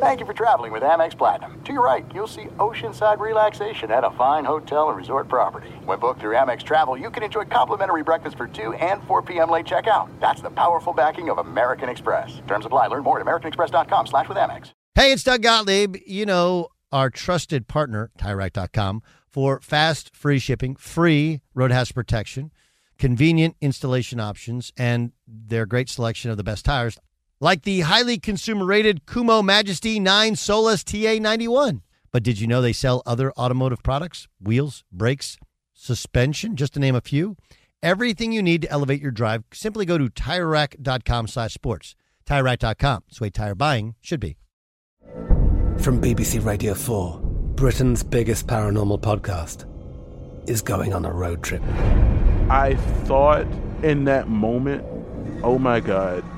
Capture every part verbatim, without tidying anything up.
Thank you for traveling with Amex Platinum. To your right, you'll see oceanside relaxation at a fine hotel and resort property. When booked through Amex Travel, you can enjoy complimentary breakfast for two and four p.m. late checkout. That's the powerful backing of American Express. Terms apply. Learn more at americanexpress.com slash with Amex. Hey, it's Doug Gottlieb. You know, our trusted partner, Tire Rack dot com, for fast, free shipping, free roadhouse protection, convenient installation options, and their great selection of the best tires, like the highly consumer-rated Kumho Majesty nine Solus T A ninety-one. But did you know they sell other automotive products? Wheels, brakes, suspension, just to name a few. Everything you need to elevate your drive, simply go to TireRack.com slash sports. TireRack dot com, it's the way tire buying should be. From B B C Radio four, Britain's biggest paranormal podcast is going on a road trip. I thought in that moment, oh my God,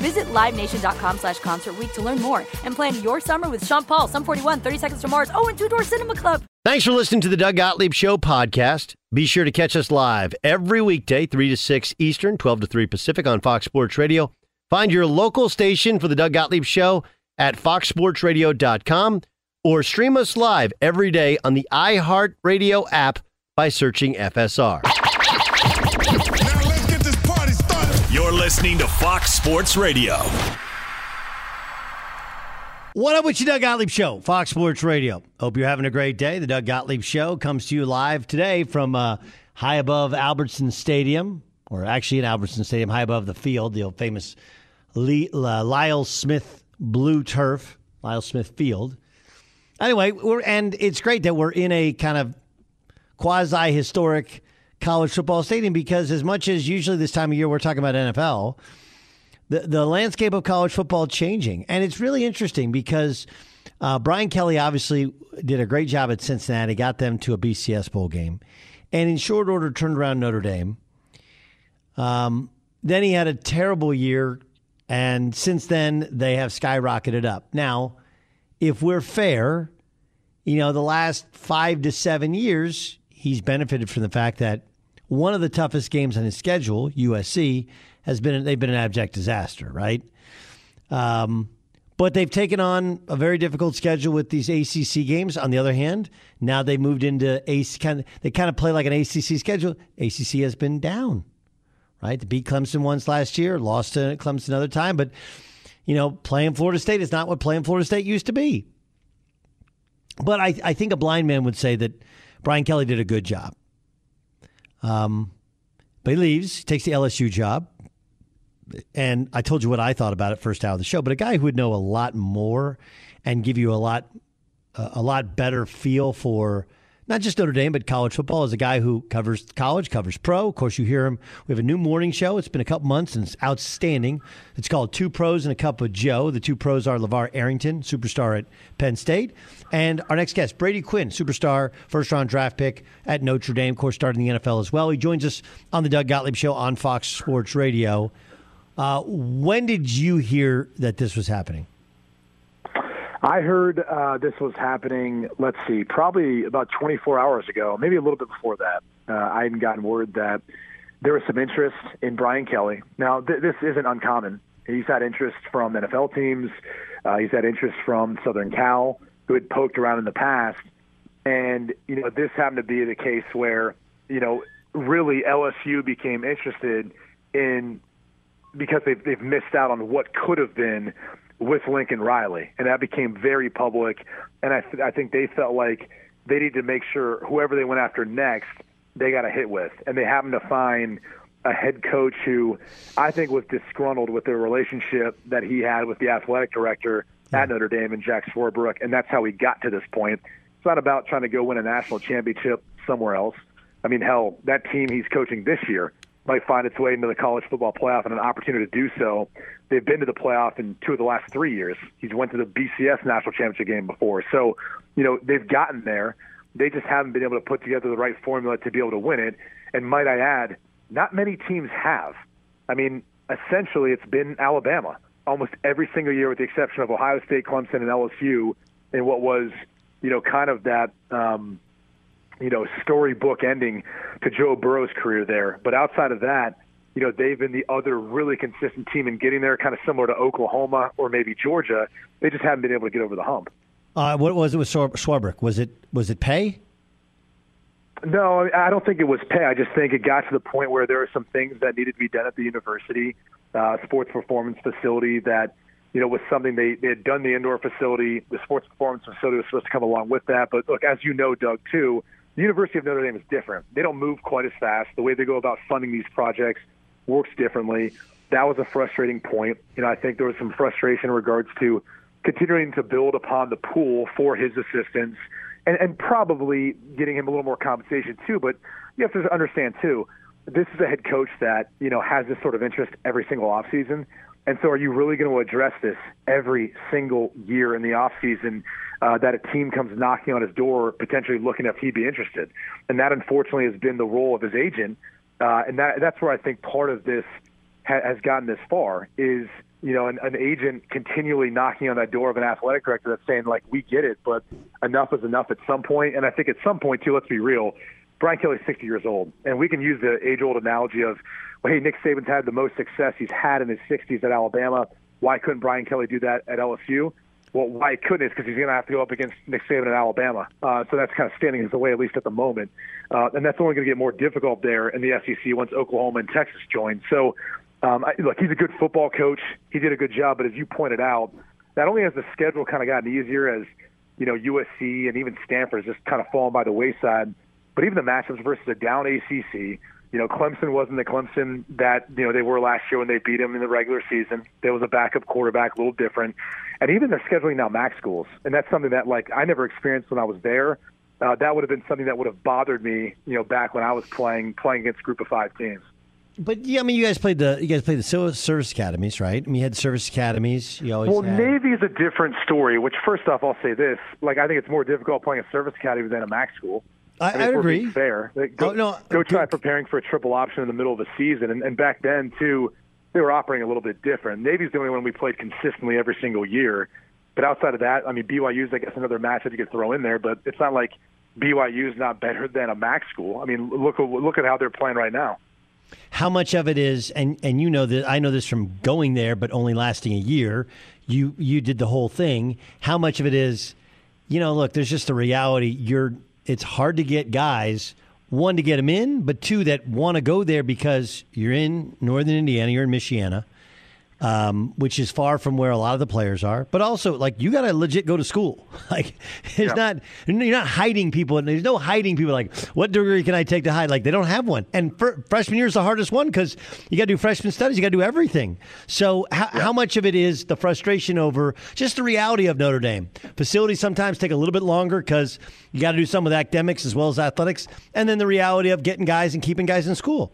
Visit LiveNation.com slash Concert Week to learn more and plan your summer with Sean Paul, Sum forty-one, thirty Seconds to Mars, oh, and Two Door Cinema Club. Thanks for listening to the Doug Gottlieb Show podcast. Be sure to catch us live every weekday, three to six Eastern, twelve to three Pacific on Fox Sports Radio. Find your local station for the Doug Gottlieb Show at fox sports radio dot com or stream us live every day on the iHeartRadio app by searching F S R. You're listening to Fox Sports Radio. What up with your Doug Gottlieb Show, Fox Sports Radio. Hope you're having a great day. The Doug Gottlieb Show comes to you live today from uh, high above Albertson Stadium, or actually in Albertson Stadium, high above the field, the old famous Lee, uh, Lyle Smith Blue Turf, Lyle Smith Field. Anyway, we're and it's great that we're in a kind of quasi-historic college football stadium, because as much as usually this time of year we're talking about N F L, the, the landscape of college football changing. And it's really interesting because uh, Brian Kelly obviously did a great job at Cincinnati, got them to a B C S bowl game, and in short order turned around Notre Dame. Um, then he had a terrible year, and since then they have skyrocketed up. Now, if we're fair, you know, the last five to seven years, he's benefited from the fact that one of the toughest games on his schedule, U S C, has been they've been an abject disaster, right? Um, but they've taken on a very difficult schedule with these A C C games. On the other hand, now they've moved into A C C. Kind of, they kind of play like an A C C schedule. A C C has been down, right? They beat Clemson once last year, lost to Clemson another time. But, you know, playing Florida State is not what playing Florida State used to be. But I, I think a blind man would say that Brian Kelly did a good job. Um, but he leaves, takes the L S U job. And I told you what I thought about it first hour of the show. But a guy who would know a lot more and give you a lot uh, a lot better feel for not just Notre Dame, but college football is a guy who covers college, covers pro. Of course, you hear him. We have a new morning show. It's been a couple months, and it's outstanding. It's called Two Pros and a Cup of Joe. The two pros are LeVar Arrington, superstar at Penn State, and our next guest, Brady Quinn, superstar, first-round draft pick at Notre Dame, of course, started in the N F L as well. He joins us on the Doug Gottlieb Show on Fox Sports Radio. Uh, when did you hear that this was happening? I heard uh, this was happening, let's see, probably about twenty-four hours ago, maybe a little bit before that. Uh, I hadn't gotten word that there was some interest in Brian Kelly. Now, th- this isn't uncommon. He's had interest from N F L teams. Uh, he's had interest from Southern Cal, who had poked around in the past. And, you know, this happened to be the case where, you know, really L S U became interested in, because they've, they've missed out on what could have been with Lincoln Riley. And that became very public. And I, th- I think they felt like they needed to make sure whoever they went after next, they got a hit with. And they happened to find a head coach who I think was disgruntled with the relationship that he had with the athletic director at Notre Dame and Jack Swarbrick. And that's how he got to this point. It's not about trying to go win a national championship somewhere else. I mean, hell, that team he's coaching this year might find its way into the college football playoff and an opportunity to do so. They've been to the playoff in two of the last three years. He's went to the B C S national championship game before. So, you know, they've gotten there. They just haven't been able to put together the right formula to be able to win it. And might I add, not many teams have. I mean, essentially it's been Alabama almost every single year with the exception of Ohio State, Clemson, and L S U in what was, you know, kind of that, um, you know, storybook ending to Joe Burrow's career there. But outside of that, you know, they've been the other really consistent team in getting there, kind of similar to Oklahoma or maybe Georgia. They just haven't been able to get over the hump. Uh, what was it with Swarbrick? Was it was it pay? No, I don't think it was pay. I just think it got to the point where there were some things that needed to be done at the university, uh, sports performance facility that, you know, was something they, they had done the indoor facility. The sports performance facility was supposed to come along with that. But look, as you know, Doug, too, the University of Notre Dame is different. They don't move quite as fast. The way they go about funding these projects works differently. That was a frustrating point. You know, I think there was some frustration in regards to continuing to build upon the pool for his assistants and, and probably getting him a little more compensation, too. But you have to understand, too, this is a head coach that, you know, has this sort of interest every single offseason. And so are you really going to address this every single year in the offseason uh, that a team comes knocking on his door, potentially looking if he'd be interested? And that, unfortunately, has been the role of his agent. Uh, and that, that's where I think part of this ha- has gotten this far is, you know, an, an agent continually knocking on that door of an athletic director that's saying, like, we get it, but enough is enough at some point. And I think at some point, too, let's be real, Brian Kelly's sixty years old, and we can use the age-old analogy of, well, hey, Nick Saban's had the most success he's had in his sixties at Alabama. Why couldn't Brian Kelly do that at L S U? Well, why couldn't it? Because he's going to have to go up against Nick Saban at Alabama. Uh, so that's kind of standing in the way, at least at the moment. Uh, and that's only going to get more difficult there in the S E C once Oklahoma and Texas join. So, um, I, look, he's a good football coach. He did a good job. But as you pointed out, not only has the schedule kind of gotten easier as, you know, U S C and even Stanford's just kind of fallen by the wayside, but even the matchups versus a down A C C, you know, Clemson wasn't the Clemson that, you know, they were last year when they beat them in the regular season. There was a backup quarterback, a little different. And even they're scheduling now MAC schools. And that's something that, like, I never experienced when I was there. Uh, that would have been something that would have bothered me, you know, back when I was playing playing against group of five teams. But, yeah, I mean, you guys played the you guys played the service academies, right? I mean, you had service academies. You always well, had... Navy is a different story, which, first off, I'll say this. Like, I think it's more difficult playing a service academy than a MAC school. I, I, mean, I agree. Fair. Like, go, oh, no, go try preparing for a triple option in the middle of a season. And, and back then, too, they were operating a little bit different. Navy's the only one we played consistently every single year. But outside of that, I mean, B Y U's, I guess, another matchup you could throw in there. But it's not like B Y U's not better than a MAC school. I mean, look look at how they're playing right now. How much of it is, and, and you know that I know this from going there, but only lasting a year. You you did the whole thing. How much of it is, you know, look, there's just the reality you're. It's hard to get guys, one, to get them in, but two, that want to go there because you're in northern Indiana, you're in Michiana, um, which is far from where a lot of the players are. But also, like, you got to legit go to school. Like, there's yeah. not you're not hiding people, and there's no hiding people. Like, what degree can I take to hide? Like, they don't have one. And for, freshman year is the hardest one because you got to do freshman studies, you got to do everything. So, how, yeah. how much of it is the frustration over just the reality of Notre Dame facilities? Sometimes take a little bit longer because you got to do some with academics as well as athletics, and then the reality of getting guys and keeping guys in school.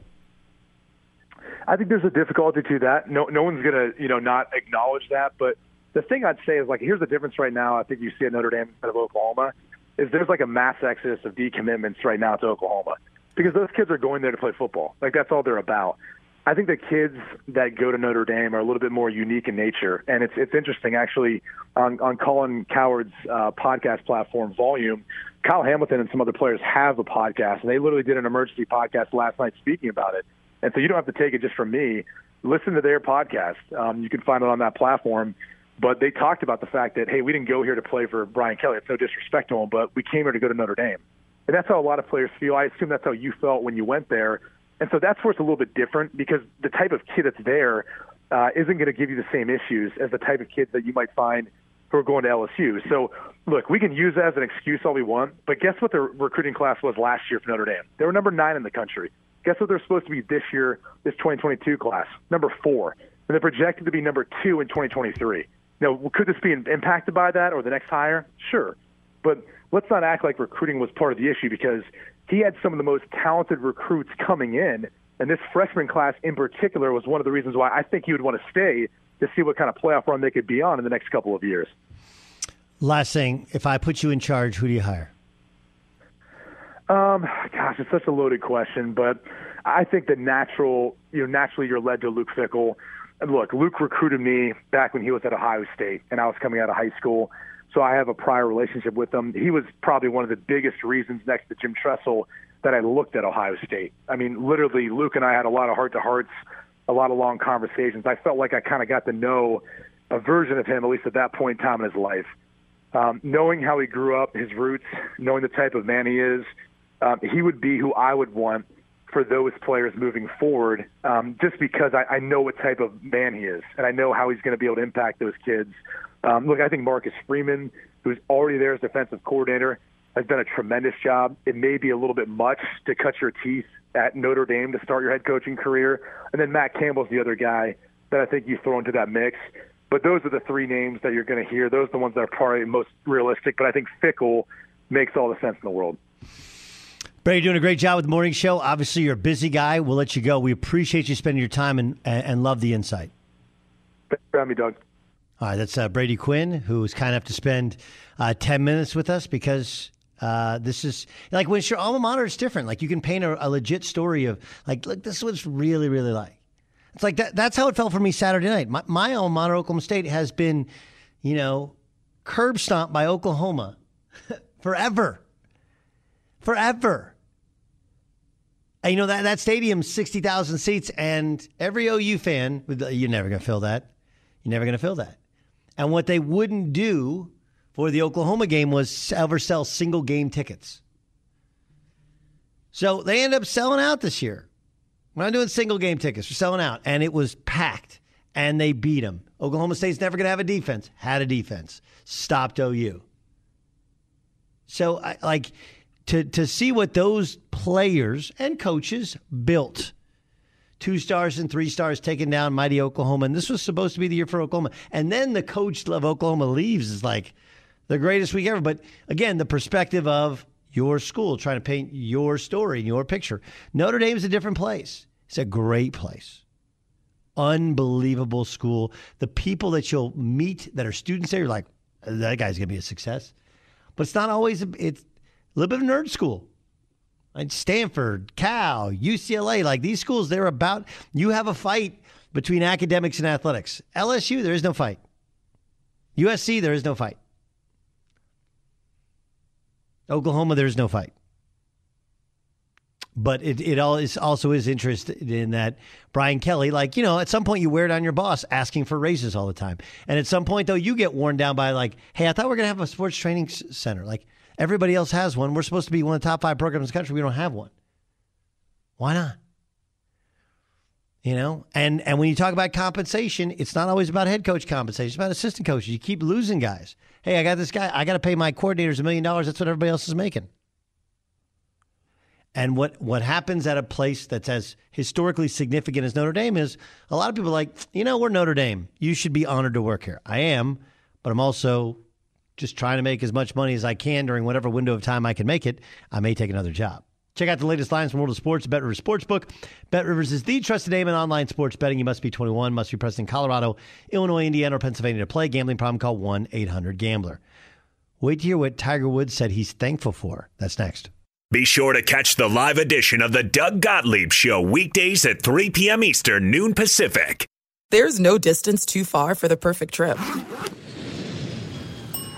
I think there's a difficulty to that. No, no one's gonna, you know, not acknowledge that. But the thing I'd say is, like, here's the difference right now. I think you see at Notre Dame instead of Oklahoma is there's like a mass exodus of decommitments right now to Oklahoma because those kids are going there to play football. Like, that's all they're about. I think the kids that go to Notre Dame are a little bit more unique in nature, and it's it's interesting actually on on Colin Coward's uh, podcast platform Volume. Kyle Hamilton and some other players have a podcast, and they literally did an emergency podcast last night speaking about it. And so you don't have to take it just from me. Listen to their podcast. Um, you can find it on that platform. But they talked about the fact that, hey, we didn't go here to play for Brian Kelly. It's no disrespect to him, but we came here to go to Notre Dame. And that's how a lot of players feel. I assume that's how you felt when you went there. And so that's where it's a little bit different, because the type of kid that's there uh, isn't going to give you the same issues as the type of kids that you might find who are going to L S U. So, look, we can use that as an excuse all we want, but guess what the recruiting class was last year for Notre Dame? They were number nine in the country. Guess what they're supposed to be this year, this twenty twenty-two class? Number four. And they're projected to be number two in twenty twenty-three. Now, could this be impacted by that or the next hire? Sure. But let's not act like recruiting was part of the issue, because he had some of the most talented recruits coming in, and this freshman class in particular was one of the reasons why I think he would want to stay, to see what kind of playoff run they could be on in the next couple of years. Last thing, if I put you in charge, who do you hire? Um, gosh, it's such a loaded question, but I think that natural, you know, naturally you're led to Luke Fickell. And look, Luke recruited me back when he was at Ohio State, and I was coming out of high school, so I have a prior relationship with him. He was probably one of the biggest reasons, next to Jim Tressel, that I looked at Ohio State. I mean, literally, Luke and I had a lot of heart-to-hearts, a lot of long conversations. I felt like I kind of got to know a version of him, at least at that point in time in his life. Um, knowing how he grew up, his roots, knowing the type of man he is, um, he would be who I would want for those players moving forward, um, just because I, I know what type of man he is, and I know how he's going to be able to impact those kids. Um, look, I think Marcus Freeman, who's already there as defensive coordinator, has done a tremendous job. It may be a little bit much to cut your teeth at Notre Dame to start your head coaching career. And then Matt Campbell's the other guy that I think you throw into that mix. But those are the three names that you're going to hear. Those are the ones that are probably most realistic. But I think Fickell makes all the sense in the world. Brady, doing a great job with the morning show. Obviously, you're a busy guy. We'll let you go. We appreciate you spending your time, and and love the insight. Thanks for having me, Doug. All right, that's uh, Brady Quinn, who was kind enough to spend uh, ten minutes with us, because uh, this is, like, when it's your alma mater, it's different. Like, you can paint a, a legit story of, like, look, this is what it's really, really like. It's like that. That's how it felt for me Saturday night. My, my alma mater, Oklahoma State, has been, you know, curb stomped by Oklahoma forever. Forever. And, you know, that, that stadium's sixty thousand seats, and every O U fan, you're never going to fill that. You're never going to fill that. And what they wouldn't do for the Oklahoma game was ever sell single game tickets. So they end up selling out this year. We're not doing single game tickets. We're selling out. And it was packed. And they beat them. Oklahoma State's never going to have a defense. Had a defense. Stopped O U. So, I, like... To to see what those players and coaches built. Two stars and three stars taking down mighty Oklahoma. And this was supposed to be the year for Oklahoma. And then the coach of Oklahoma leaves. Is like the greatest week ever. But again, the perspective of your school, trying to paint your story and your picture. Notre Dame is a different place. It's a great place. Unbelievable school. The people that you'll meet that are students there, you're like, that guy's going to be a success. But it's not always – it's a little bit of nerd school. Like Stanford, Cal, U C L A, like these schools, they're about, you have a fight between academics and athletics. L S U, there is no fight. U S C, there is no fight. Oklahoma, there is no fight. But it, it all is also is interested in that Brian Kelly, like, you know, at some point you wear down your boss asking for raises all the time. And at some point, though, you get worn down by like, hey, I thought we were going to have a sports training center. Like, everybody else has one. We're supposed to be one of the top five programs in the country. We don't have one. Why not? You know? And and when you talk about compensation, it's not always about head coach compensation. It's about assistant coaches. You keep losing guys. Hey, I got this guy. I got to pay my coordinators a million dollars. That's what everybody else is making. And what, what happens at a place that's as historically significant as Notre Dame is a lot of people are like, you know, we're Notre Dame. You should be honored to work here. I am, but I'm also just trying to make as much money as I can during whatever window of time I can make it. I may take another job. Check out the latest lines from World of Sports, Bet Rivers Sportsbook. Bet Rivers is the trusted name in online sports betting. You must be twenty-one, must be present in Colorado, Illinois, Indiana, or Pennsylvania to play. Gambling problem, call one eight hundred gambler. Wait to hear what Tiger Woods said he's thankful for. That's next. Be sure to catch the live edition of the Doug Gottlieb Show weekdays at three p.m. Eastern, noon Pacific. There's no distance too far for the perfect trip.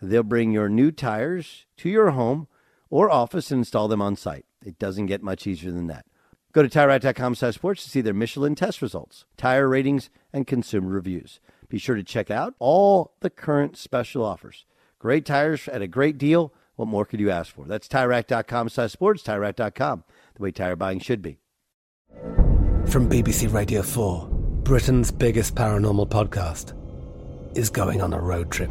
They'll bring your new tires to your home or office and install them on site. It doesn't get much easier than that. Go to TireRack.com slash sports to see their Michelin test results, tire ratings, and consumer reviews. Be sure to check out all the current special offers. Great tires at a great deal. What more could you ask for? That's TireRack.com slash sports, TireRack dot com, the way tire buying should be. From B B C Radio four, Britain's biggest paranormal podcast is going on a road trip.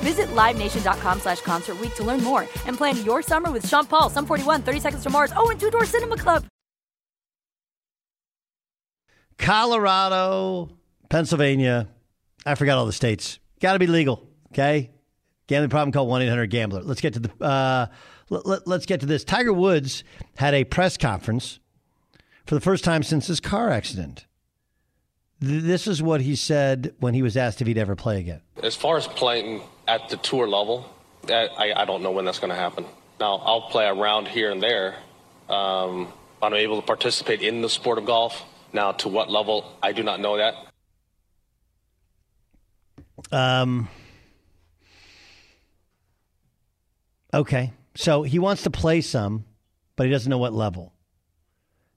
Visit LiveNation.com slash Concert Week to learn more and plan your summer with Sean Paul, Sum forty-one, thirty Seconds to Mars, oh, and Two Door Cinema Club. Colorado, Pennsylvania, I forgot all the states. Got to be legal, okay? Gambling problem, call one eight hundred gambler. Let's get to the. Uh, let, let, let's get to this. Tiger Woods had a press conference for the first time since his car accident. This is what he said when he was asked if he'd ever play again. As far as playing at the tour level, I, I don't know when that's going to happen. Now, I'll play around here and there. Um, I'm able to participate in the sport of golf. Now, to what level, I do not know that. Um. Okay, so he wants to play some, but he doesn't know what level.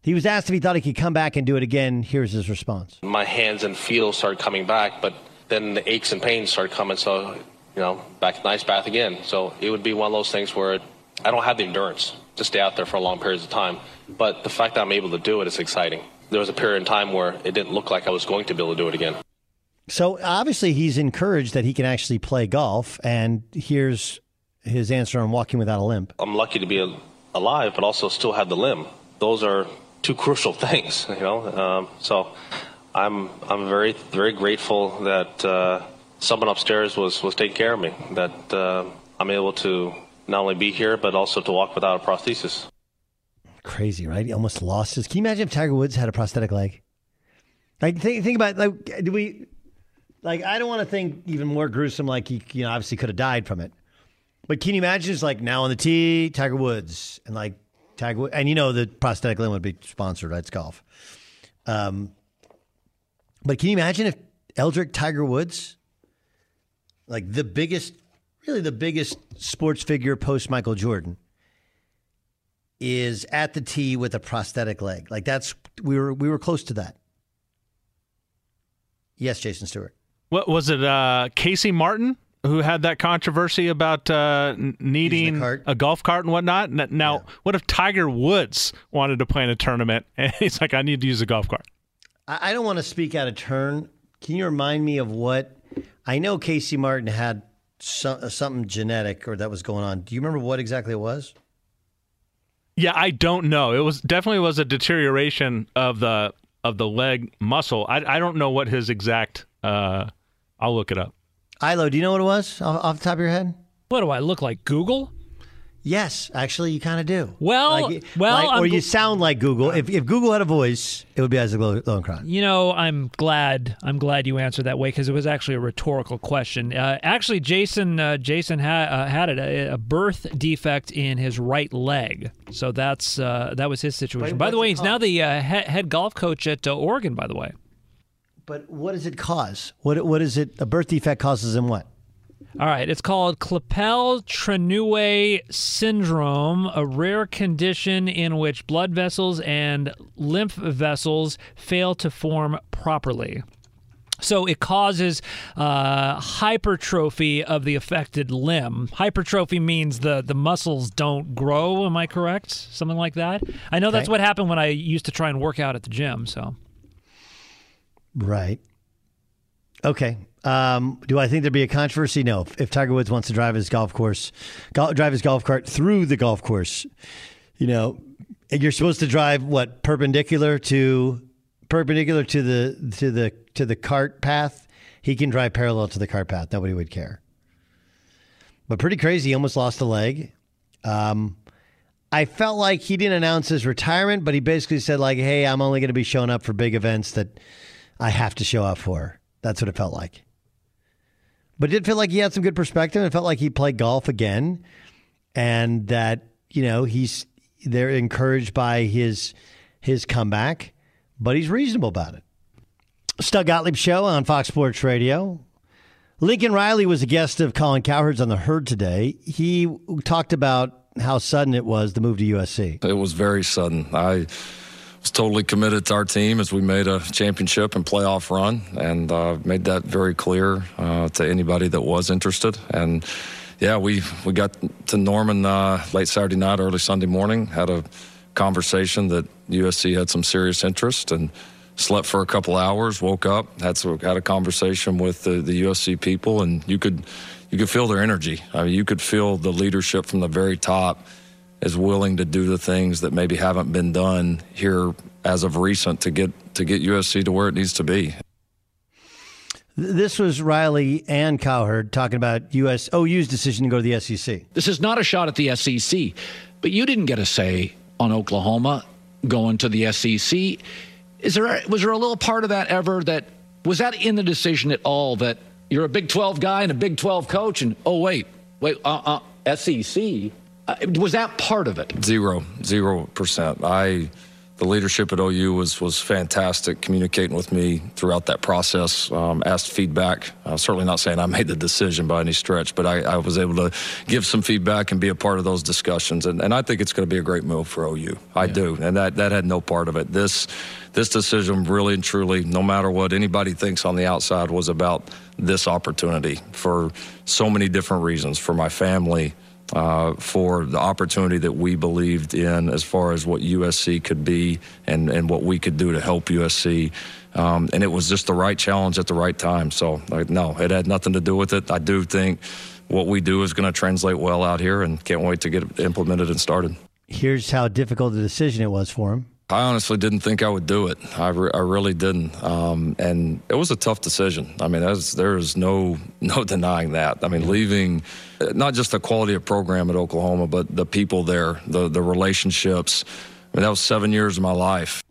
He was asked if he thought he could come back and do it again. Here's his response. My hands and feels started coming back, but then the aches and pains started coming. So, you know, back in the ice bath again. So it would be one of those things where I don't have the endurance to stay out there for long periods of time. But the fact that I'm able to do it is exciting. There was a period in time where it didn't look like I was going to be able to do it again. So obviously he's encouraged that he can actually play golf. And here's his answer on walking without a limb. I'm lucky to be alive, but also still have the limb. Those are two crucial things, you know. Um, so I'm I'm very, very grateful that uh, someone upstairs was, was taking care of me, that uh, I'm able to not only be here, but also to walk without a prosthesis. Crazy, right? He almost lost his... Can you imagine if Tiger Woods had a prosthetic leg? Like, think, think about, like, do we... Like, I don't want to think even more gruesome, like, he, you know, obviously could have died from it. But can you imagine it's like, now on the tee, Tiger Woods, and like, Tiger, and you know the prosthetic limb would be sponsored, right? It's golf. Um, but can you imagine if Eldrick Tiger Woods, like the biggest, really the biggest sports figure post Michael Jordan, is at the tee with a prosthetic leg? Like that's, we were we were close to that. Yes, Jason Stewart. What was it? Uh, Casey Martin who had that controversy about uh, needing a golf cart and whatnot. Now, yeah. What if Tiger Woods wanted to play in a tournament and he's like, I need to use a golf cart? I don't want to speak out of turn. Can you remind me of what? I know Casey Martin had some, something genetic or that was going on. Do you remember what exactly it was? Yeah, I don't know. It was definitely was a deterioration of the of the leg muscle. I, I don't know what his exact. Uh, I'll look it up. Ilo, do you know what it was off, off the top of your head? What do I look like? Google? Yes, actually, you kind of do. Well, like, well, like, or you sound like Google. If if Google had a voice, it would be Isaac Lowenkron. You know, I'm glad. I'm glad you answered that way because it was actually a rhetorical question. Uh, actually, Jason uh, Jason ha- uh, had it, a, a birth defect in his right leg, so that's uh, that was his situation. But by the way, he's now the uh, he- head golf coach at uh, Oregon. By the way, but what does it cause? What what is it? A birth defect causes in what? All right, it's called Klippel-Trenaunay syndrome, a rare condition in which blood vessels and lymph vessels fail to form properly. So it causes uh, hypertrophy of the affected limb. Hypertrophy means the, the muscles don't grow, am I correct? Something like that? I know okay. That's what happened when I used to try and work out at the gym, so. Right. Okay. Um, do I think there'd be a controversy? No. If, if Tiger Woods wants to drive his golf course, go, drive his golf cart through the golf course, you know, and you're supposed to drive what perpendicular to perpendicular to the to the to the cart path. He can drive parallel to the cart path. Nobody would care. But pretty crazy. He almost lost a leg. Um, I felt like he didn't announce his retirement, but he basically said like, "Hey, I'm only going to be showing up for big events that I have to show up for." That's what it felt like. But it did feel like he had some good perspective. It felt like he played golf again and that, you know, he's they're encouraged by his his comeback, but he's reasonable about it. It's Doug Gottlieb Show on Fox Sports Radio. Lincoln Riley was a guest of Colin Cowherd's on The Herd today. He talked about how sudden it was, the move to U S C. It was very sudden. I was totally committed to our team as we made a championship and playoff run, and uh, made that very clear uh, to anybody that was interested. And yeah, we we got to Norman uh, late Saturday night, early Sunday morning, had a conversation that U S C had some serious interest, and slept for a couple hours, woke up, had some, had a conversation with the, the U S C people, and you could you could feel their energy. I mean, you could feel the leadership from the very top is willing to do the things that maybe haven't been done here as of recent to get to get U S C to where it needs to be. This was Riley and Cowherd talking about U S O U's decision to go to the S E C. This is not a shot at the S E C, but you didn't get a say on Oklahoma going to the S E C. Is there was there a little part of that ever that was that in the decision at all that you're a Big twelve guy and a Big twelve coach and oh wait wait uh uh S E C. Uh, was that part of it? Zero, zero percent. I, the leadership at O U was was fantastic, communicating with me throughout that process, um, asked feedback. I'm certainly not saying I made the decision by any stretch, but I, I was able to give some feedback and be a part of those discussions. And, and I think it's going to be a great move for O U. I yeah. do. And that, that had no part of it. This, this decision really and truly, no matter what anybody thinks on the outside, was about this opportunity for so many different reasons, for my family, Uh, for the opportunity that we believed in as far as what U S C could be and, and what we could do to help U S C. Um, and it was just the right challenge at the right time. So, like, no, it had nothing to do with it. I do think what we do is going to translate well out here and can't wait to get it implemented and started. Here's how difficult a decision it was for him. I honestly didn't think I would do it. I, re- I really didn't. Um, and it was a tough decision. I mean, was, there is no no denying that. I mean, leaving not just the quality of program at Oklahoma, but the people there, the, the relationships. I mean, that was seven years of my life.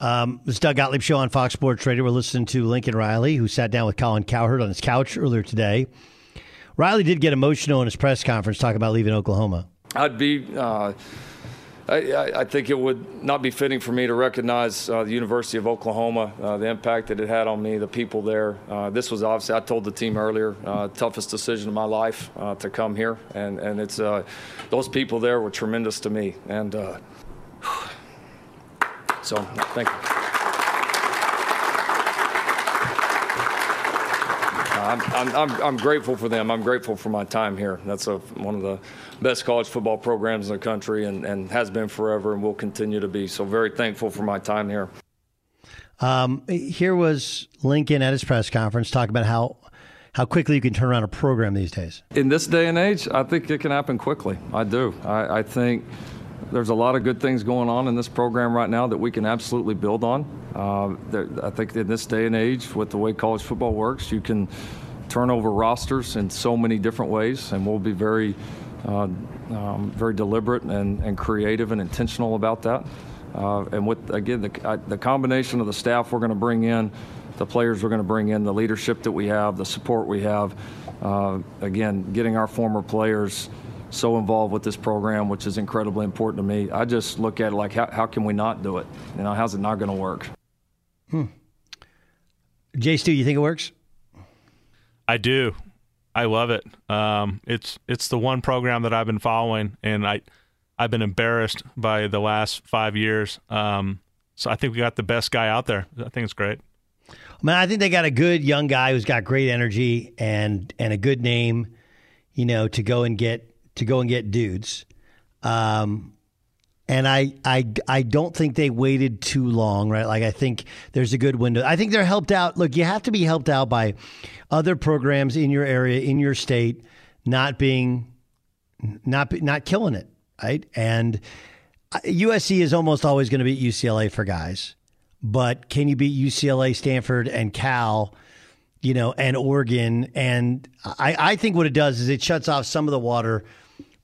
Um, this is Doug Gottlieb Show on Fox Sports Radio. We're listening to Lincoln Riley, who sat down with Colin Cowherd on his couch earlier today. Riley did get emotional in his press conference talking about leaving Oklahoma. I'd be... Uh, I, I think it would not be fitting for me to recognize uh, the University of Oklahoma, uh, the impact that it had on me, the people there. Uh, this was obviously, I told the team earlier, uh, toughest decision of my life uh, to come here. And, and it's uh, those people there were tremendous to me. And uh, so, thank you. I'm, I'm, I'm, I'm grateful for them. I'm grateful for my time here. That's a, one of the best college football programs in the country, and, and has been forever and will continue to be. So very thankful for my time here. Um, here was Lincoln at his press conference talking about how how quickly you can turn around a program these days. In this day and age, I think it can happen quickly. I do. I, I think there's a lot of good things going on in this program right now that we can absolutely build on. Uh, there, I think in this day and age, with the way college football works, you can turn over rosters in so many different ways, and we'll be very, uh, um, very deliberate and, and creative and intentional about that. Uh, and with, again, the, I, the combination of the staff we're going to bring in, the players we're going to bring in, the leadership that we have, the support we have, uh, again, getting our former players so involved with this program, which is incredibly important to me. I just look at it like, how, how can we not do it? You know, how's it not going to work? Hmm. Jay Stu, you think it works? I do. I love it. Um, it's it's the one program that I've been following, and I I've been embarrassed by the last five years. Um, so I think we got the best guy out there. I think it's great. Man, I think they got a good young guy who's got great energy and and a good name, you know, to go and get to go and get dudes. Um, and I I I don't think they waited too long, right? Like I think there's a good window. I think they're helped out. Look, you have to be helped out by other programs in your area, in your state, not being not not killing it. Right. And U S C is almost always going to beat U C L A for guys. But can you beat U C L A, Stanford, and Cal, you know, and Oregon? And I, I think what it does is it shuts off some of the water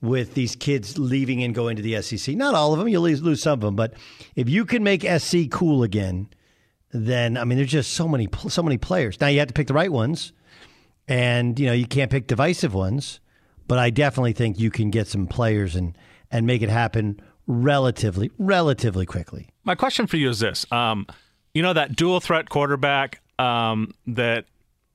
with these kids leaving and going to the S E C. Not all of them. You'll lose some of them. But if you can make S C cool again, then, I mean, there's just so many, so many players. Now you have to pick the right ones. And, you know, you can't pick divisive ones. But I definitely think you can get some players and and make it happen relatively, relatively quickly. My question for you is this. Um, you know, that dual threat quarterback um, that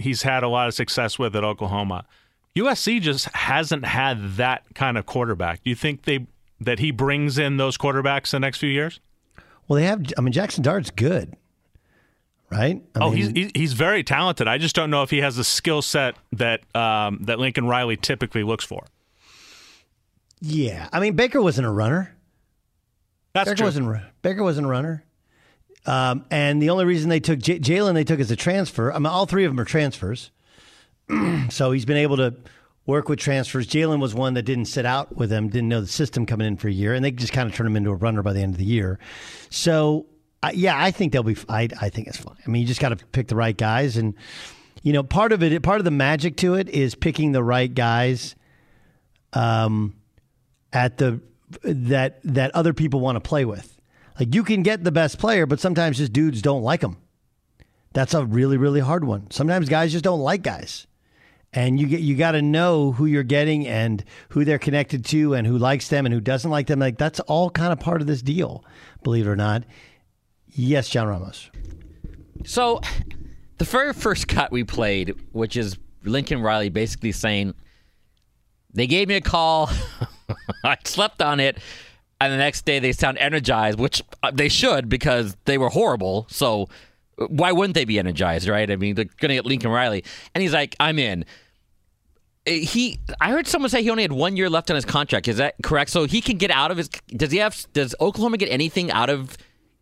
he's had a lot of success with at Oklahoma, U S C just hasn't had that kind of quarterback. Do you think they that he brings in those quarterbacks the next few years? Well, they have. I mean, Jackson Dart's good, right? I oh, mean, he's he's very talented. I just don't know if he has the skill set that um, that Lincoln Riley typically looks for. Yeah, I mean, Baker wasn't a runner. That's Baker true. Wasn't, Baker wasn't a runner. Um, and the only reason they took J- Jalen, they took as a transfer. I mean, all three of them are transfers. So he's been able to work with transfers. Jalen was one that didn't sit out with them, didn't know the system coming in for a year, and they just kind of turned him into a runner by the end of the year. So, I, yeah, I think they'll be. I, I think it's fine. I mean, you just got to pick the right guys, and you know, part of it, part of the magic to it is picking the right guys. Um. At the that that other people want to play with, like you can get the best player, but sometimes just dudes don't like them. That's a really really hard one. Sometimes guys just don't like guys, and you get you got to know who you're getting and who they're connected to and who likes them and who doesn't like them. Like that's all kind of part of this deal, believe it or not. Yes, John Ramos. So, the very first cut we played, which is Lincoln Riley basically saying, "They gave me a call." I slept on it, and the next day they sound energized, which they should because they were horrible. So why wouldn't they be energized, right? I mean, they're going to get Lincoln Riley. And he's like, I'm in. He, I heard someone say he only had one year left on his contract. Is that correct? So he can get out of his – does he have? Does Oklahoma get anything out of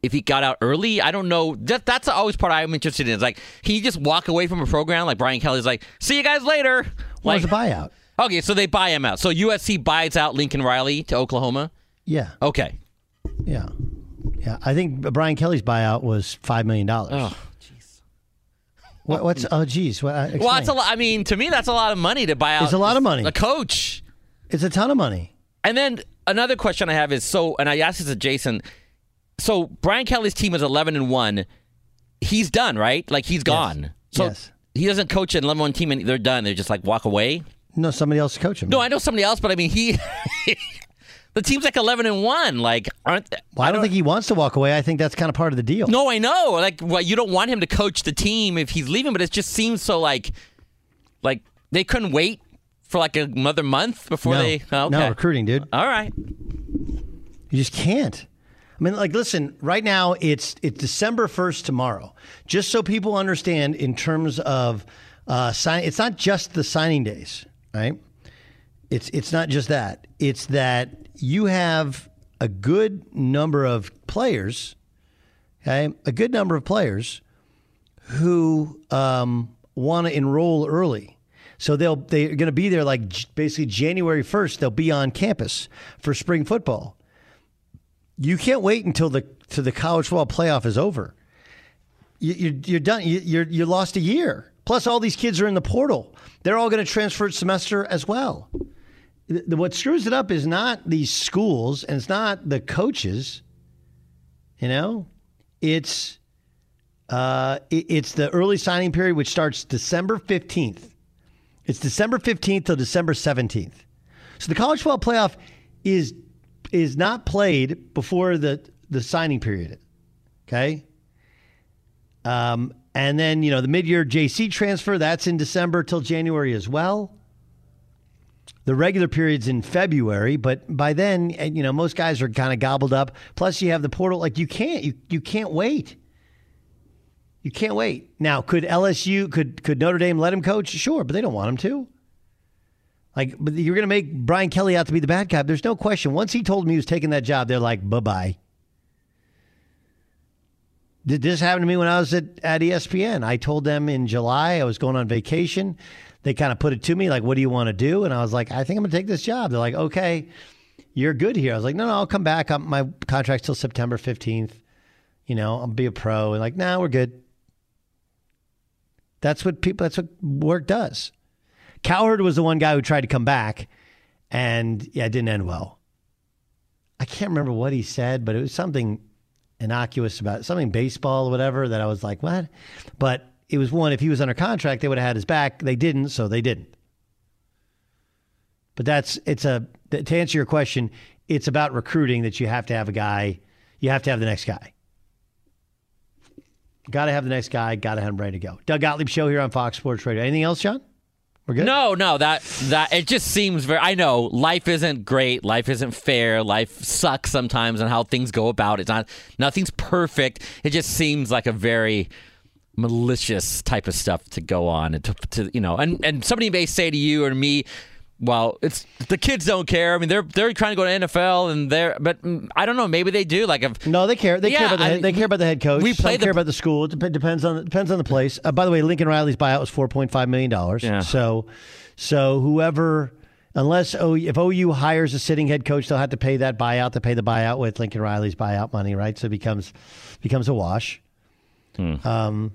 if he got out early? I don't know. That, that's always part I'm interested in. It's like, can you just walk away from a program? Like Brian Kelly's like, see you guys later. Like, well, it's a buyout. Okay, so they buy him out. So U S C buys out Lincoln Riley to Oklahoma? Yeah. Okay. Yeah. Yeah. I think Brian Kelly's buyout was five million dollars. Oh, jeez. What, what's, oh, geez. What, uh, well, that's a lot. I mean, to me, that's a lot of money to buy out. It's a lot of money. A coach. It's a ton of money. And then another question I have is, so, and I asked this to Jason, so Brian Kelly's team is eleven and one. He's done, right? Like, he's gone. Yes. So yes. He doesn't coach an eleven and one team, and they're done. They're just like, walk away. No, somebody else coach him. No, I know somebody else, but I mean, he the team's like eleven and one. Like, aren't? They, well, I, I don't, don't think he wants to walk away. I think that's kind of part of the deal. No, I know. Like, well, you don't want him to coach the team if he's leaving, but it just seems so like, like they couldn't wait for like another month before no, they. Oh, okay. No recruiting, dude. All right, you just can't. I mean, like, listen. Right now, it's it's December first tomorrow. Just so people understand, in terms of Uh, sign, it's not just the signing days, right? It's it's not just that. It's that you have a good number of players, okay, a good number of players who um, want to enroll early. So they'll they're going to be there like j- basically January first. They'll be on campus for spring football. You can't wait until the till the college football playoff is over. You, you, you're done. You, you're you lost a year. Plus, all these kids are in the portal. They're all going to transfer semester as well. The, what screws it up is not these schools, and it's not the coaches. You know, it's uh, it, it's the early signing period, which starts December fifteenth. It's December fifteenth till December seventeenth. So the college football playoff is is not played before the the signing period. Okay. Um. And then, you know, the mid-year J C transfer, that's in December till January as well. The regular period's in February, but by then, you know, most guys are kind of gobbled up. Plus, you have the portal. Like, you can't. You, you can't wait. You can't wait. Now, could L S U, could could Notre Dame let him coach? Sure, but they don't want him to. Like, but you're going to make Brian Kelly out to be the bad guy. There's no question. Once he told me he was taking that job, they're like, bye-bye. Did this happen to me when I was at, at E S P N? I told them in July I was going on vacation. They kind of put it to me, like, what do you want to do? And I was like, I think I'm going to take this job. They're like, okay, you're good here. I was like, no, no, I'll come back. I'm, my contract's till September fifteenth. You know, I'll be a pro. And like, no, nah, we're good. That's what people, that's what work does. Cowherd was the one guy who tried to come back. And yeah, it didn't end well. I can't remember what he said, but it was something innocuous about something baseball or whatever that I was like, what? But it was one, if he was under contract, they would have had his back. They didn't, so they didn't. But that's, it's a, to answer your question, it's about recruiting that you have to have a guy, you have to have the next guy. Got to have the next guy, got to have him ready to go. Doug Gottlieb Show here on Fox Sports Radio. Anything else, Sean? We're good? No, no, that, that, it just seems very, I know life isn't great. Life isn't fair. Life sucks sometimes on how things go about. It's not, nothing's perfect. It just seems like a very malicious type of stuff to go on and to, to you know, and, and somebody may say to you or to me, well, it's the kids don't care. I mean, they're they're trying to go to N F L, and they're but I don't know. Maybe they do. Like if no, they care. They yeah, care about the head, I, they care about the head coach. We play the, care about the school. It depends on depends on the place. Uh, by the way, Lincoln Riley's buyout was four point five million dollars. Yeah. So, so whoever, unless O U, if O U hires a sitting head coach, they'll have to pay that buyout. They pay the buyout with Lincoln Riley's buyout money, right? So it becomes becomes a wash. Hmm. Um,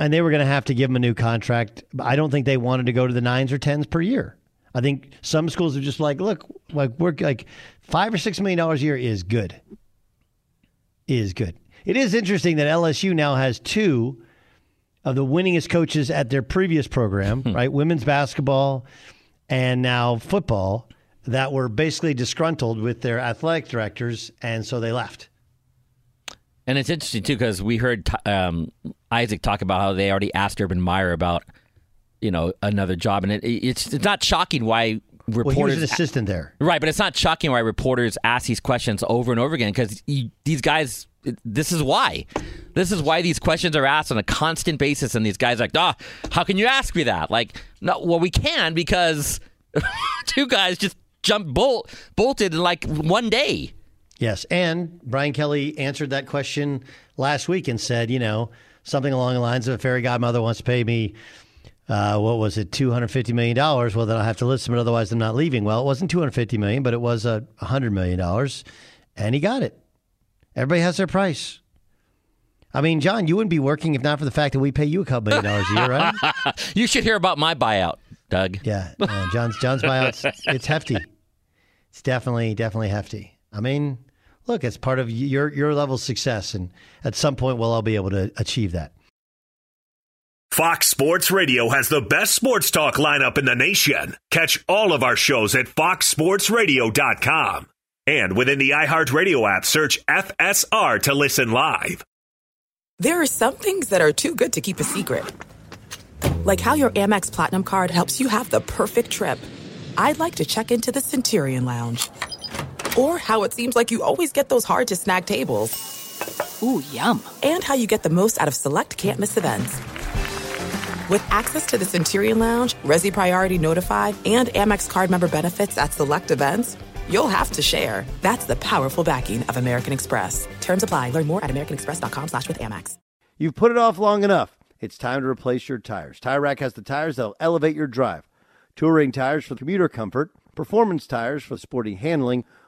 and they were going to have to give him a new contract. I don't think they wanted to go to the nines or tens per year. I think some schools are just like, look, like we're like five or six million dollars a year is good. Is good. It is interesting that L S U now has two of the winningest coaches at their previous program, right? Women's basketball and now football, that were basically disgruntled with their athletic directors, and so they left. And it's interesting too, because we heard um, Isaac talk about how they already asked Urban Meyer about, you know, another job, and it, it's it's not shocking why reporters. Well, he was an assistant there, right? But it's not shocking why reporters ask these questions over and over again, because these guys. This is why, this is why these questions are asked on a constant basis, and these guys are like, ah, oh, how can you ask me that? Like, no, well, we can, because two guys just jumped bolt bolted in like one day. Yes, and Brian Kelly answered that question last week and said, you know, something along the lines of, a fairy godmother wants to pay me. Uh, what was it, two hundred fifty million dollars? Well, then I'll have to list them, but otherwise I'm not leaving. Well, it wasn't two hundred fifty million dollars, but it was uh, one hundred million dollars, and he got it. Everybody has their price. I mean, John, you wouldn't be working if not for the fact that we pay you a couple million dollars a year, right? You should hear about my buyout, Doug. Yeah, uh, John's John's buyout's it's hefty. It's definitely, definitely hefty. I mean, look, it's part of your your level of success, and at some point we'll all be able to achieve that. Fox Sports Radio has the best sports talk lineup in the nation. Catch all of our shows at fox sports radio dot com. And within the iHeartRadio app, search F S R to listen live. There are some things that are too good to keep a secret. Like how your Amex Platinum card helps you have the perfect trip. I'd like to check into the Centurion Lounge. Or how it seems like you always get those hard-to-snag tables. Ooh, yum. And how you get the most out of select can't-miss events. With access to the Centurion Lounge, Resi Priority Notified, and Amex card member benefits at select events, you'll have to share. That's the powerful backing of American Express. Terms apply. Learn more at americanexpress.com slash with Amex. You've put it off long enough. It's time to replace your tires. Tire Rack has the tires that'll elevate your drive. Touring tires for commuter comfort, performance tires for sporty handling,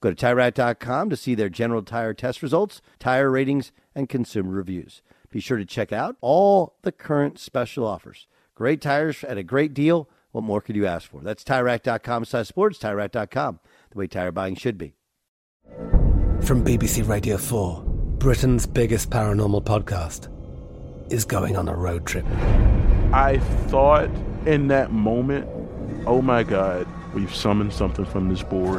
Go to Tire Rack dot com to see their general tire test results, tire ratings, and consumer reviews. Be sure to check out all the current special offers. Great tires at a great deal. What more could you ask for? That's TireRack.com slash sports, TireRack dot com, the way tire buying should be. From B B C Radio four, Britain's biggest paranormal podcast is going on a road trip. I thought in that moment, oh my God, we've summoned something from this board.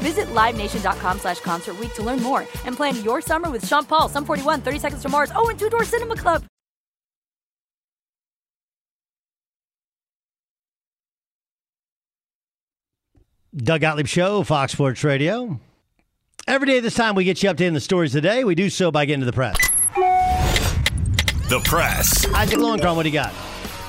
Visit LiveNation.com slash Concert Week to learn more and plan your summer with Sean Paul, Sum forty-one, thirty Seconds to Mars, oh, and Two Door Cinema Club. Doug Gottlieb Show, Fox Sports Radio. Every day at this time, we get you updating the stories of the day. We do so by getting to the press. The press. Isaac Lowenkron, what do you got?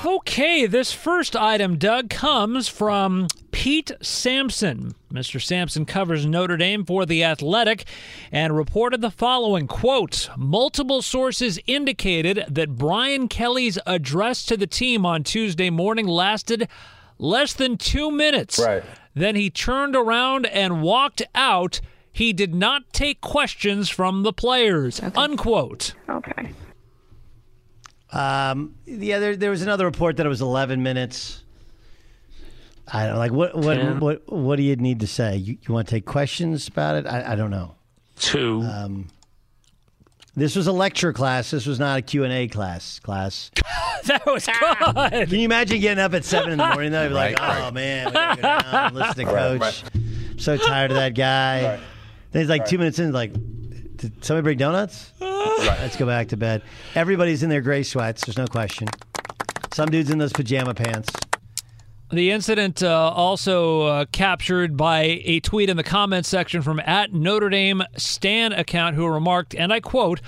Okay, this first item, Doug, comes from Pete Sampson. Mister Sampson covers Notre Dame for The Athletic and reported the following, quote, multiple sources indicated that Brian Kelly's address to the team on Tuesday morning lasted less than two minutes. Right. Then he turned around and walked out. He did not take questions from the players, okay. Unquote. Okay. Um, yeah, there, there was another report that it was eleven minutes. I don't like what what what, what what do you need to say? You, you want to take questions about it? I, I don't know. Two. Um, this was a lecture class. This was not a Q and A class. Class. That was good. Can you imagine getting up at seven in the morning? Though, you'd be right, like, right. oh man, we gotta go down, listen to coach. Right, right. I'm so tired of that guy. Right. Then he's like right. two minutes in, like, did somebody bring donuts? Right. Let's go back to bed. Everybody's in their gray sweats. There's no question. Some dude's in those pajama pants. The incident uh, also uh, captured by a tweet in the comments section from at Notre Dame Stan account who remarked, and I quote,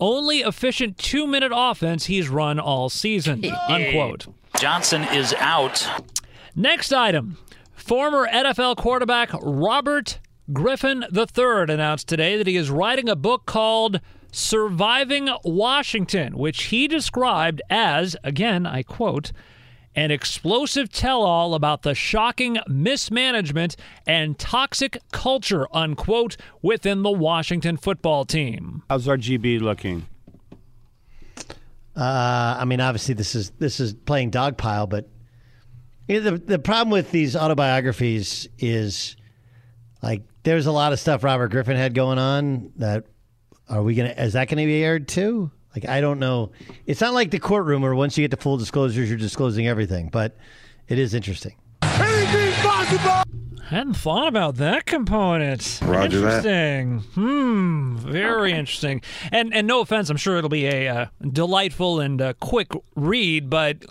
only efficient two-minute offense he's run all season, unquote. Johnson is out. Next item. Former N F L quarterback Robert Griffin the third announced today that he is writing a book called Surviving Washington, which he described as, again, I quote, an explosive tell-all about the shocking mismanagement and toxic culture, unquote, within the Washington football team. How's our G B looking? Uh, I mean, obviously this is this is playing dogpile, but you know, the the problem with these autobiographies is, like, there's a lot of stuff Robert Griffin had going on that are we gonna is that gonna be aired too? Like, I don't know. It's not like the courtroom where once you get to full disclosures, you're disclosing everything, but it is interesting. Anything goodbye. Hadn't thought about that component. Roger interesting. That. Hmm. Very okay. Interesting. And and no offense, I'm sure it'll be a uh, delightful and uh, quick read, but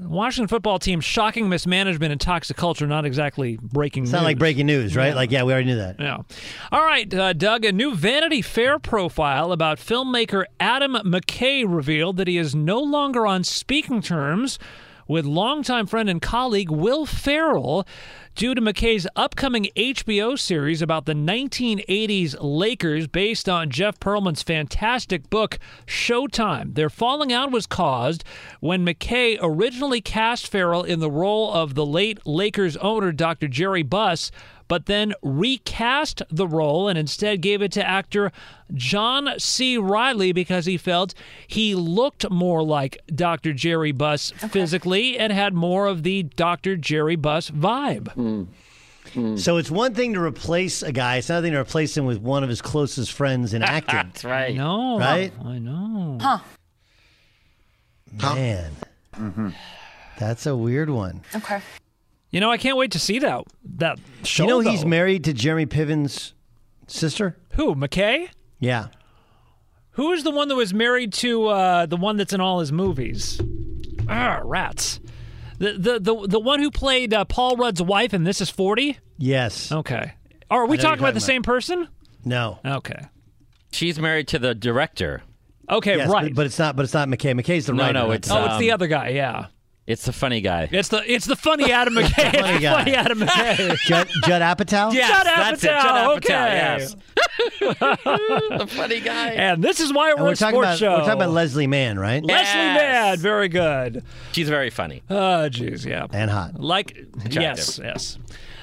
Washington football team, shocking mismanagement and toxic culture, not exactly breaking Sound news. Sound like breaking news, right? Yeah. Like, yeah, we already knew that. Yeah. All right, uh, Doug, a new Vanity Fair profile about filmmaker Adam McKay revealed that he is no longer on speaking terms with longtime friend and colleague Will Ferrell due to McKay's upcoming H B O series about the nineteen eighties Lakers based on Jeff Pearlman's fantastic book, Showtime. Their falling out was caused when McKay originally cast Ferrell in the role of the late Lakers owner, Doctor Jerry Buss, but then recast the role and instead gave it to actor John C. Reilly because he felt he looked more like Doctor Jerry Buss okay. physically and had more of the Doctor Jerry Buss vibe. Mm. Mm. So it's one thing to replace a guy. It's another thing to replace him with one of his closest friends in acting. That's right. No, right? I know. Huh. Man. Mm-hmm. That's a weird one. Okay. You know, I can't wait to see that that show. You know, though. He's married to Jeremy Piven's sister. Who, McKay? Yeah. Who is the one that was married to uh, the one that's in all his movies? Ah, rats. The the the, the one who played uh, Paul Rudd's wife in This Is forty? Yes. Okay. Are we talking about the about. same person? No. Okay. She's married to the director. Okay, yes, right. But, but it's not. But it's not McKay. McKay's the no, writer. No, no. It's oh, um, it's the other guy. Yeah. It's the funny guy. It's the it's the funny Adam McKay. It's the funny, guy. funny Adam McKay. Judd, Judd Apatow? Yes, Judd Apatow. That's it. Judd Apatow, okay. yes. The funny guy. And this is why we're, we're a sports about, show. We're talking about Leslie Mann, right? Yes. Leslie Mann, very good. She's very funny. Oh, jeez, yeah. And hot. Like, Attractive. yes, yes.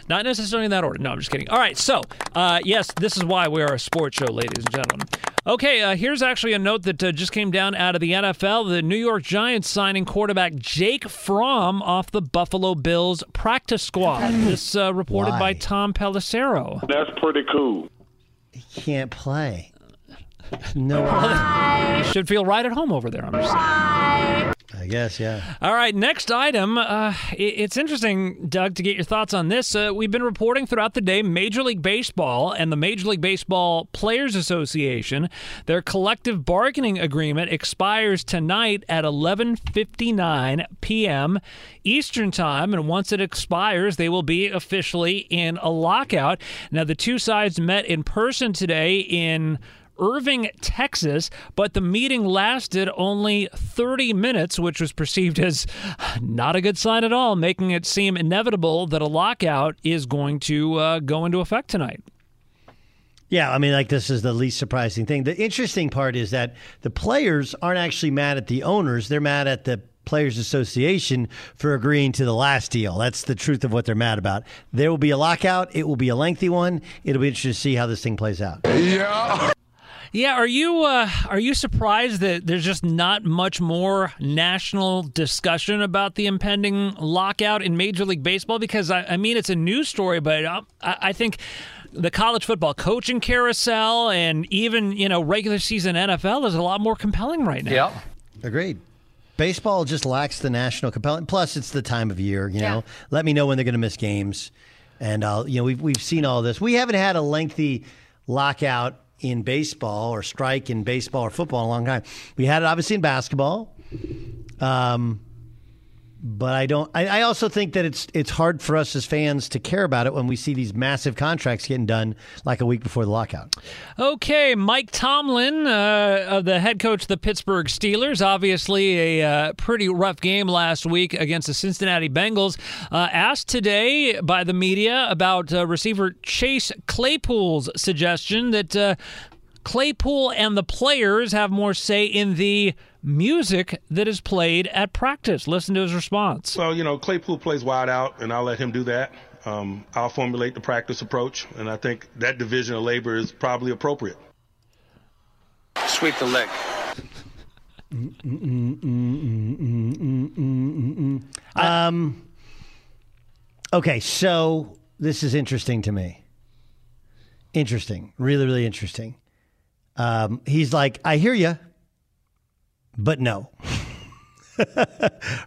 Not necessarily in that order. No, I'm just kidding. All right, so, uh, yes, this is why we are a sports show, ladies and gentlemen. Okay, uh, here's actually a note that uh, just came down out of the N F L. The New York Giants signing quarterback Jake Fromm off the Buffalo Bills practice squad. This uh, reported Why? by Tom Pelissero. That's pretty cool. He can't play. No. Well, should feel right at home over there, I'm just saying. I guess, yeah. All right, next item. Uh, it's interesting, Doug, to get your thoughts on this. Uh, we've been reporting throughout the day Major League Baseball and the Major League Baseball Players Association. Their collective bargaining agreement expires tonight at eleven fifty-nine p.m. Eastern Time, and once it expires, they will be officially in a lockout. Now, the two sides met in person today in Irving, Texas, but the meeting lasted only thirty minutes, which was perceived as not a good sign at all, making it seem inevitable that a lockout is going to uh, go into effect tonight. Yeah, I mean, like, this is the least surprising thing. The interesting part is that the players aren't actually mad at the owners. They're mad at the Players Association for agreeing to the last deal. That's the truth of what they're mad about. There will be a lockout. It will be a lengthy one. It'll be interesting to see how this thing plays out. Yeah. Yeah, are you uh, are you surprised that there's just not much more national discussion about the impending lockout in Major League Baseball? Because, I, I mean, it's a news story, but I, I think the college football coaching carousel and even, you know, regular season N F L is a lot more compelling right now. Yeah, agreed. Baseball just lacks the national compelling. Plus, it's the time of year, you yeah. know. Let me know when they're going to miss games. And, I'll, you know, we've, we've seen all this. We haven't had a lengthy lockout in baseball or strike in baseball or football in a long time. We had it obviously in basketball. Um, but I don't, I, I also think that it's, it's hard for us as fans to care about it when we see these massive contracts getting done like a week before the lockout. Okay. Mike Tomlin, uh, the head coach of the Pittsburgh Steelers, obviously a uh, pretty rough game last week against the Cincinnati Bengals, uh, asked today by the media about uh, receiver Chase Claypool's suggestion that uh, Claypool and the players have more say in the music that is played at practice. Listen to his response. Well, you know, Claypool plays wide out, and I'll let him do that. Um, I'll formulate the practice approach, and I think that division of labor is probably appropriate. Sweep the leg. Mm, mm, mm, mm, mm, mm, mm, mm. Um. Okay, so this is interesting to me. Interesting. Really, really interesting. Um, he's like, I hear you. But no.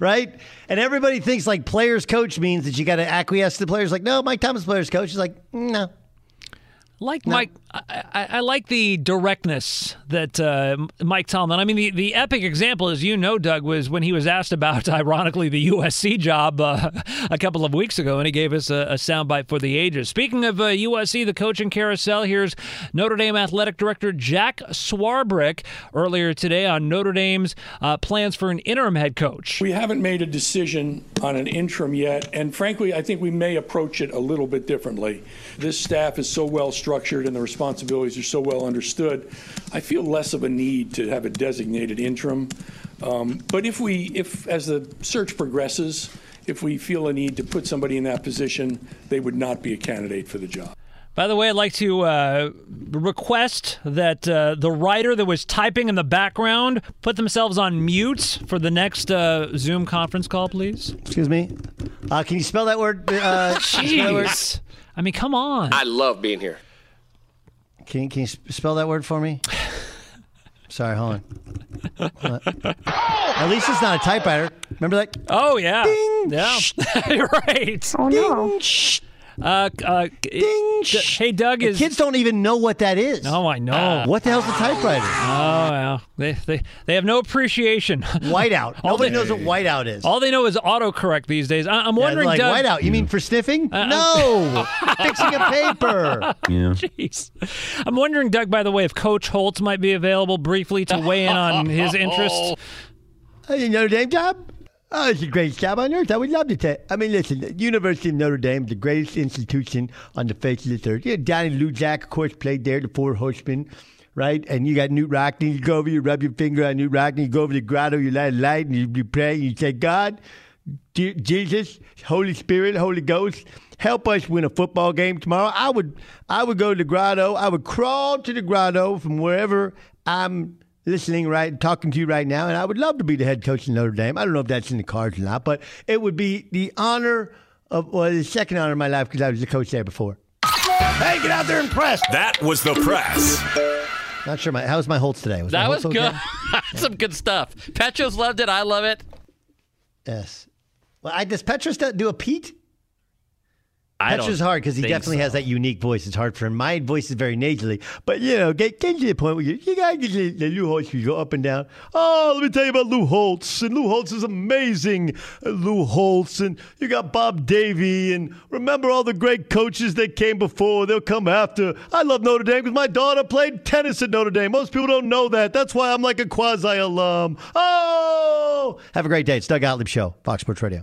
Right? And everybody thinks like players coach means that you got to acquiesce to the players. Like, no, Mike Thomas players coach. He's like, no. Like no. Mike, I, I, I like the directness that uh, Mike Tomlin. I mean, the, the epic example, as you know, Doug, was when he was asked about, ironically, the U S C job uh, a couple of weeks ago, and he gave us a, a soundbite for the ages. Speaking of uh, U S C, the coaching carousel, here's Notre Dame athletic director Jack Swarbrick earlier today on Notre Dame's uh, plans for an interim head coach. We haven't made a decision on an interim yet, and frankly, I think we may approach it a little bit differently. This staff is so well structured. Structured and the responsibilities are so well understood, I feel less of a need to have a designated interim. Um, but if we, if as the search progresses, if we feel a need to put somebody in that position, they would not be a candidate for the job. By the way, I'd like to uh, request that uh, the writer that was typing in the background put themselves on mute for the next uh, Zoom conference call, please. Excuse me. Uh, can you spell that word? Uh, Jeez. I mean, come on. I love being here. Can you, can you spell that word for me? Sorry, hold on. Hold on. At least it's not a typewriter. Remember that? Oh, yeah. Ding. Yeah. You're right. Oh, no. Ding. Uh, uh, Ding. D- hey, Doug. Is... Kids don't even know what that is. No, I know. Uh, what the hell's a typewriter? Oh, yeah. They they, they have no appreciation. Whiteout. Nobody they, knows what whiteout is. All they know is autocorrect these days. I, I'm yeah, wondering, like, Doug. Whiteout. You mean for sniffing? Uh, no. Fixing a paper. Yeah. Jeez. I'm wondering, Doug, by the way, if Coach Holtz might be available briefly to weigh in on his interests. You know, Dame job? Oh, it's the greatest job on earth. I would love to tell you. I mean, listen, the University of Notre Dame, the greatest institution on the face of this earth. You know, Donnie Lujak, of course, played there, the four horsemen, right? And you got Newt Rockne. You go over, you rub your finger on Newt Rockne. You go over the grotto, you light a light, and you, you pray, and you say, God, dear Jesus, Holy Spirit, Holy Ghost, help us win a football game tomorrow. I would, I would go to the grotto. I would crawl to the grotto from wherever I'm listening, right, talking to you right now, and I would love to be the head coach of Notre Dame. I don't know if that's in the cards or not, but it would be the honor of, well, the second honor of my life because I was the coach there before. Hey, get out there and press. That was the press. Not sure. My, how was my Holtz today? Was that was okay? Good. Some good stuff. Petros loved it. I love it. Yes. Well, I, does Petros do a Pete? Petros is hard because he definitely so. has that unique voice. It's hard for him. My voice is very nasally. But, you know, get, get to the point where you, you got to get the, the Lou Holtz. You go up and down. Oh, let me tell you about Lou Holtz. And Lou Holtz is amazing. Lou Holtz. And you got Bob Davey. And remember all the great coaches that came before. They'll come after. I love Notre Dame because my daughter played tennis at Notre Dame. Most people don't know that. That's why I'm like a quasi-alum. Oh! Have a great day. It's Doug Gottlieb Show, Fox Sports Radio.